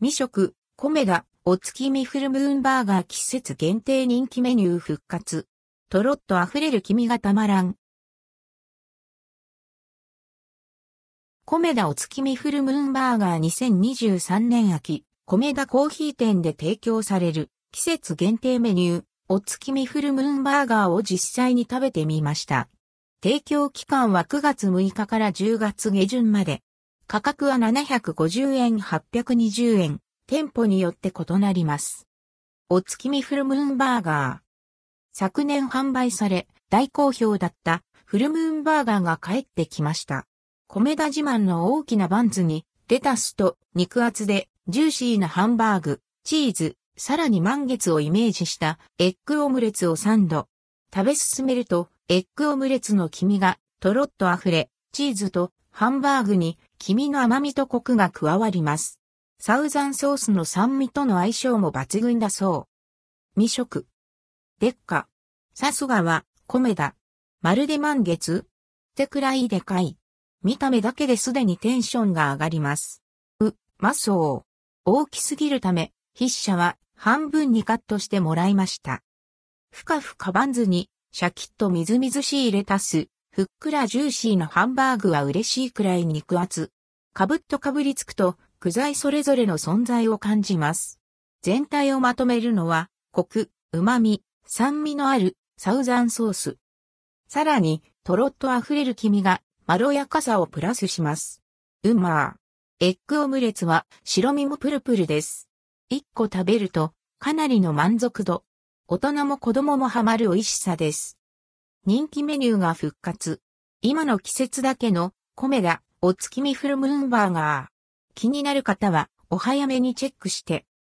未食、コメダ、お月見フルムーンバーガー季節限定人気メニュー復活。とろっと溢れる君がたまらん。コメダお月見フルムーンバーガー2023年秋、コメダコーヒー店で提供される季節限定メニュー、お月見フルムーンバーガーを実際に食べてみました。提供期間は9月6日から10月下旬まで。価格は750円、820円。店舗によって異なります。お月見フルムーンバーガー。昨年販売され、大好評だったフルムーンバーガーが帰ってきました。コメダ自慢の大きなバンズに、レタスと肉厚でジューシーなハンバーグ、チーズ、さらに満月をイメージしたエッグオムレツをサンド。食べ進めると、エッグオムレツの黄身がとろっと溢れ、チーズとハンバーグに黄身の甘みとコクが加わります。サウザンソースの酸味との相性も抜群だそう。未食。でっか。さすがは、コメダ。まるで満月ってくらいでかい。見た目だけですでにテンションが上がります。うまそう。大きすぎるため、筆者は半分にカットしてもらいました。ふかふかバンズに、シャキッとみずみずしいレタス、ふっくらジューシーなハンバーグは嬉しいくらい肉厚。かぶっとかぶりつくと、具材それぞれの存在を感じます。全体をまとめるのは、コク、旨味、酸味のあるサウザンソース。さらに、とろっと溢れる黄身がまろやかさをプラスします。エッグオムレツは白身もプルプルです。1個食べるとかなりの満足度。大人も子供もハマる美味しさです。人気メニューが復活。今の季節だけのコメダお月見フルムーンバーガー。気になる方はお早めにチェックして